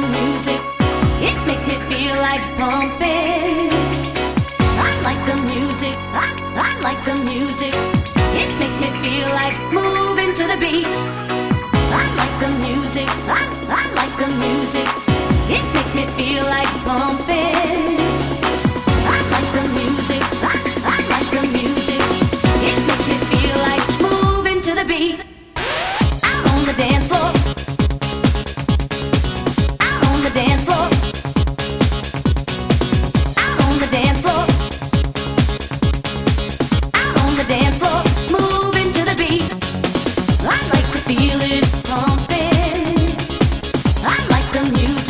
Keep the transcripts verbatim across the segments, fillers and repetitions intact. the music. It makes me feel like pumping. I like the music. I, I like the music. It makes me feel like moving to the beat. I like the music. I, I like the music. It makes me feel like pumping. I like the music. I, I like the music. It makes me feel like moving to the beat. I'm on the dance floor. Music.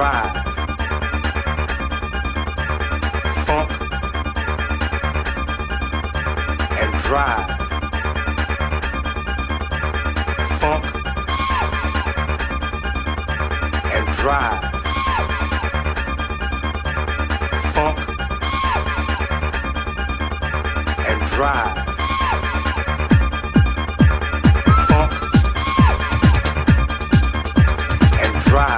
drive, funk and drive, funk and drive, funk and drive, funk and drive.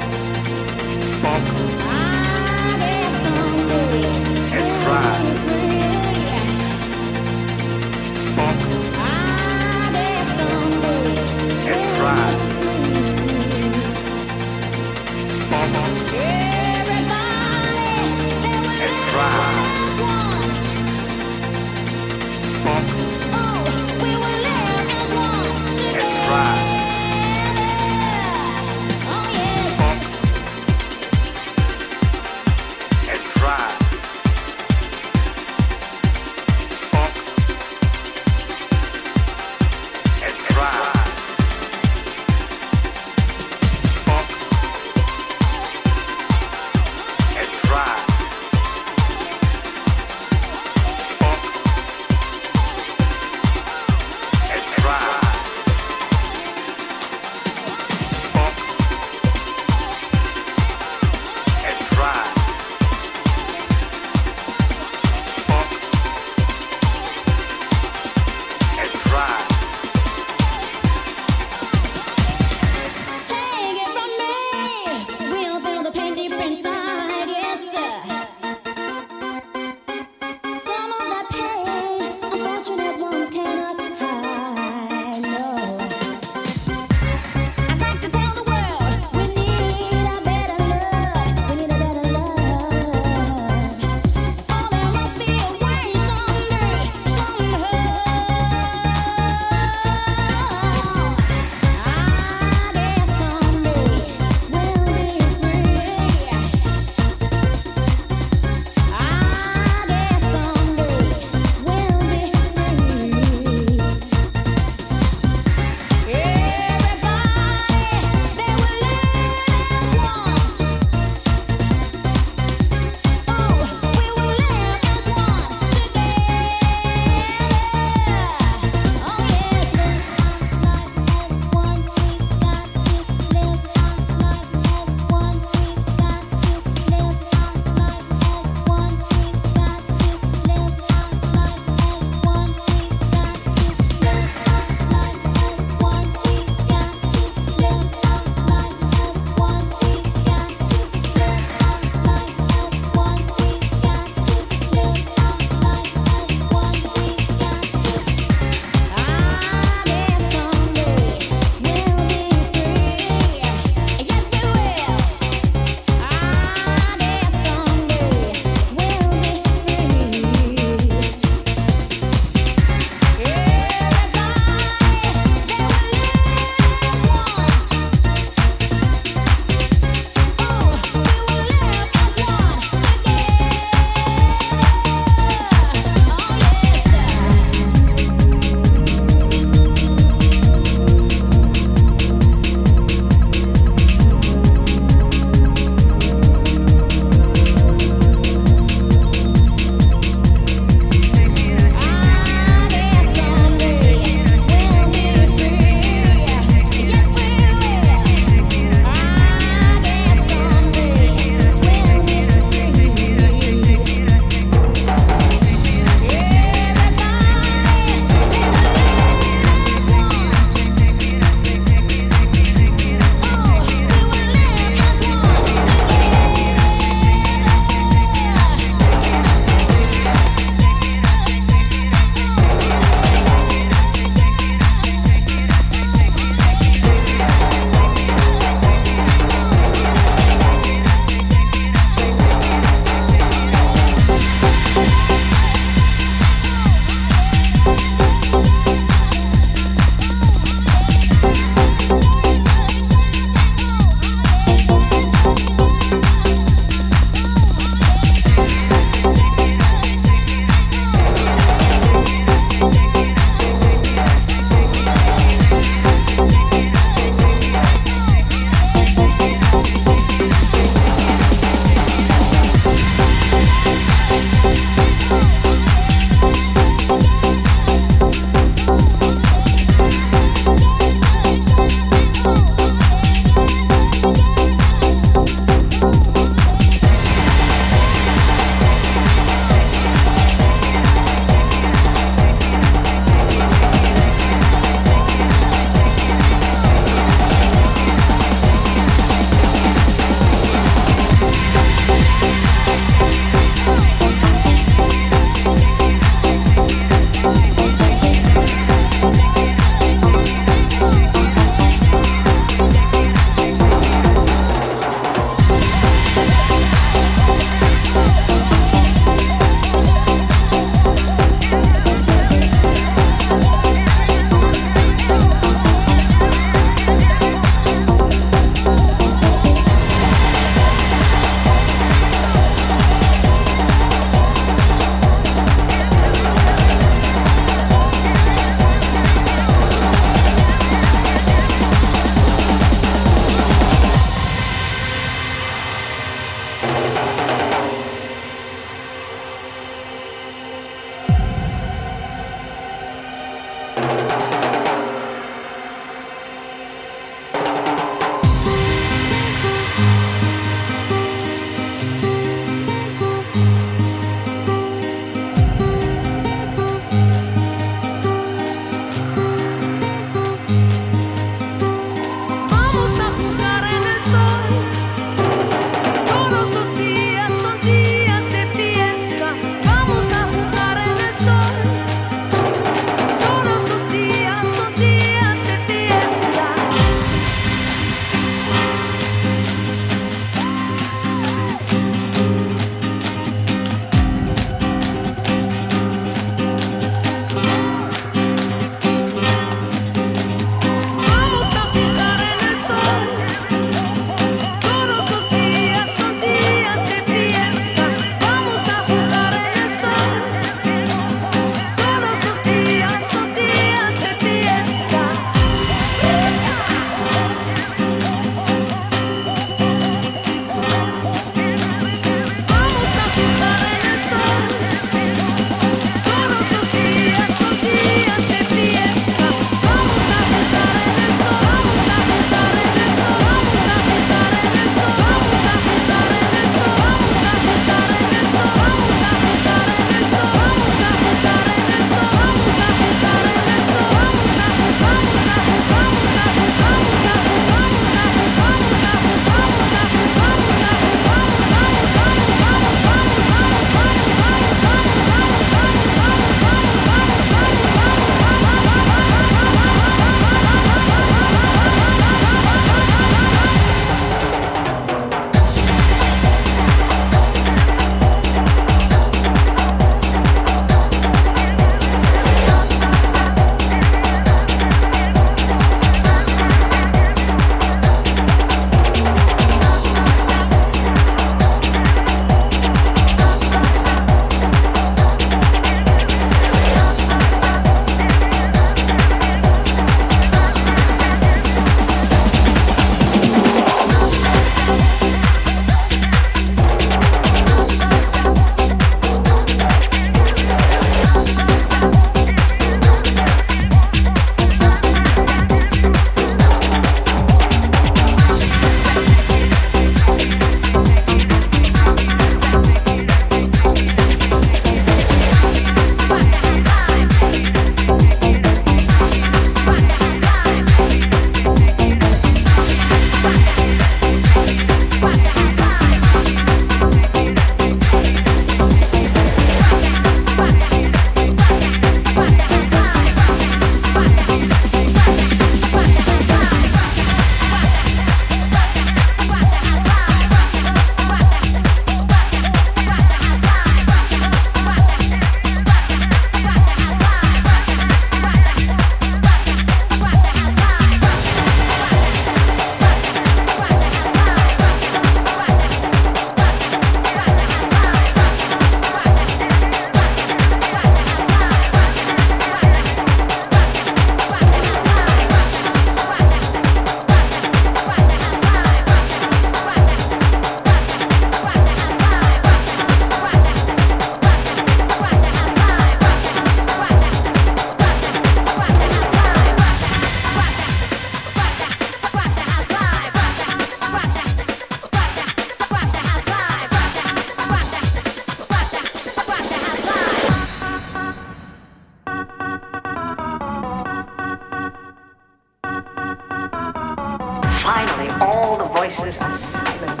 Finally, all the voices are silent.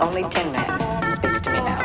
Only Tin Man speaks to me now.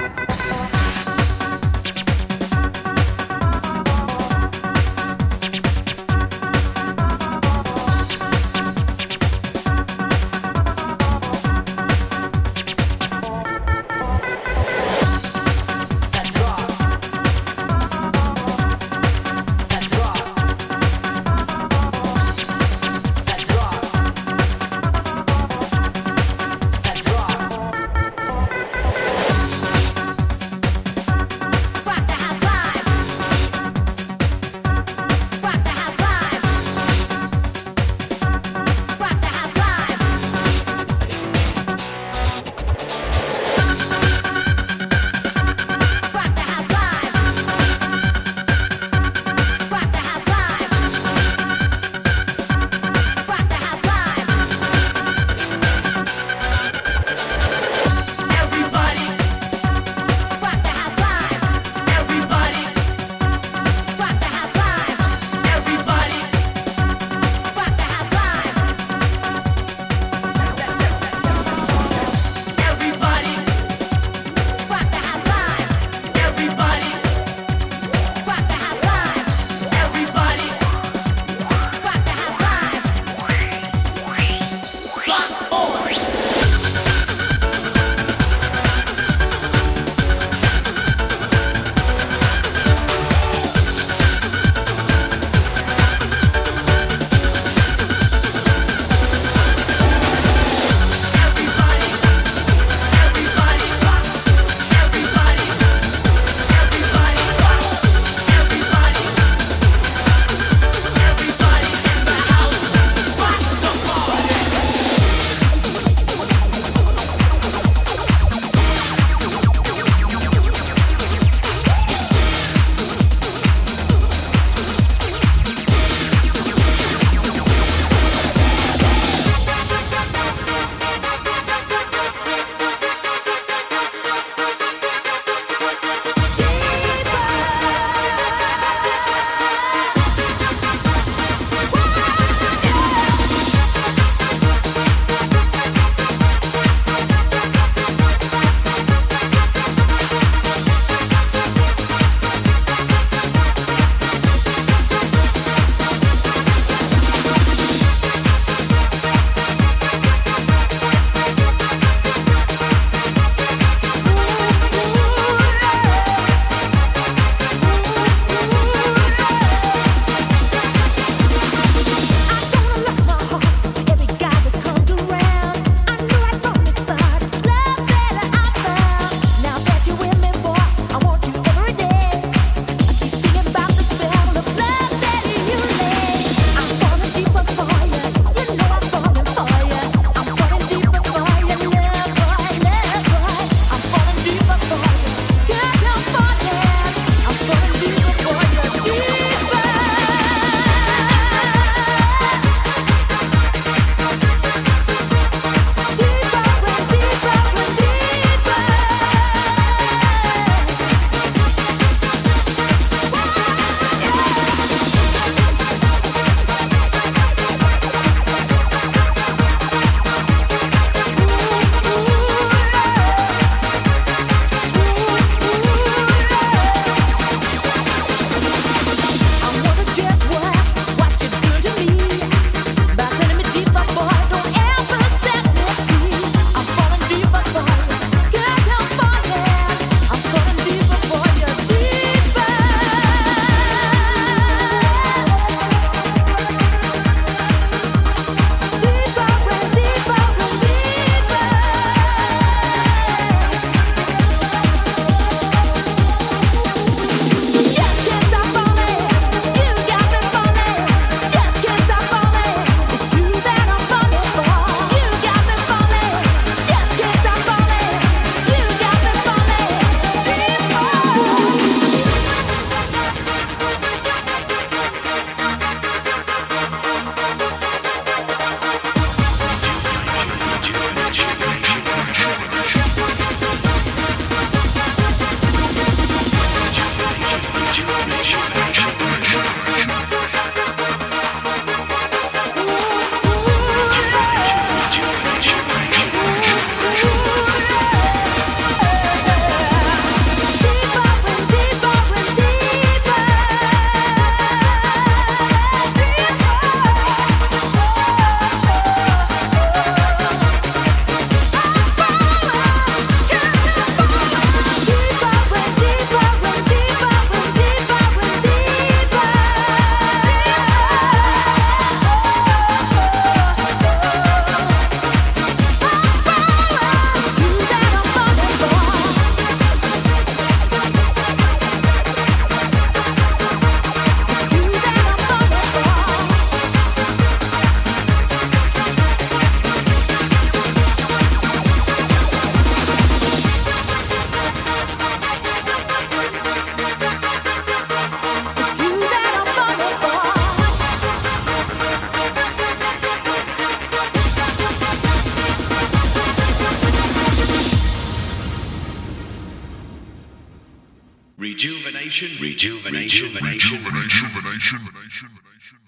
Rejuvenation, rejuvenation, rejuvenation, rejuvenation, rejuvenation.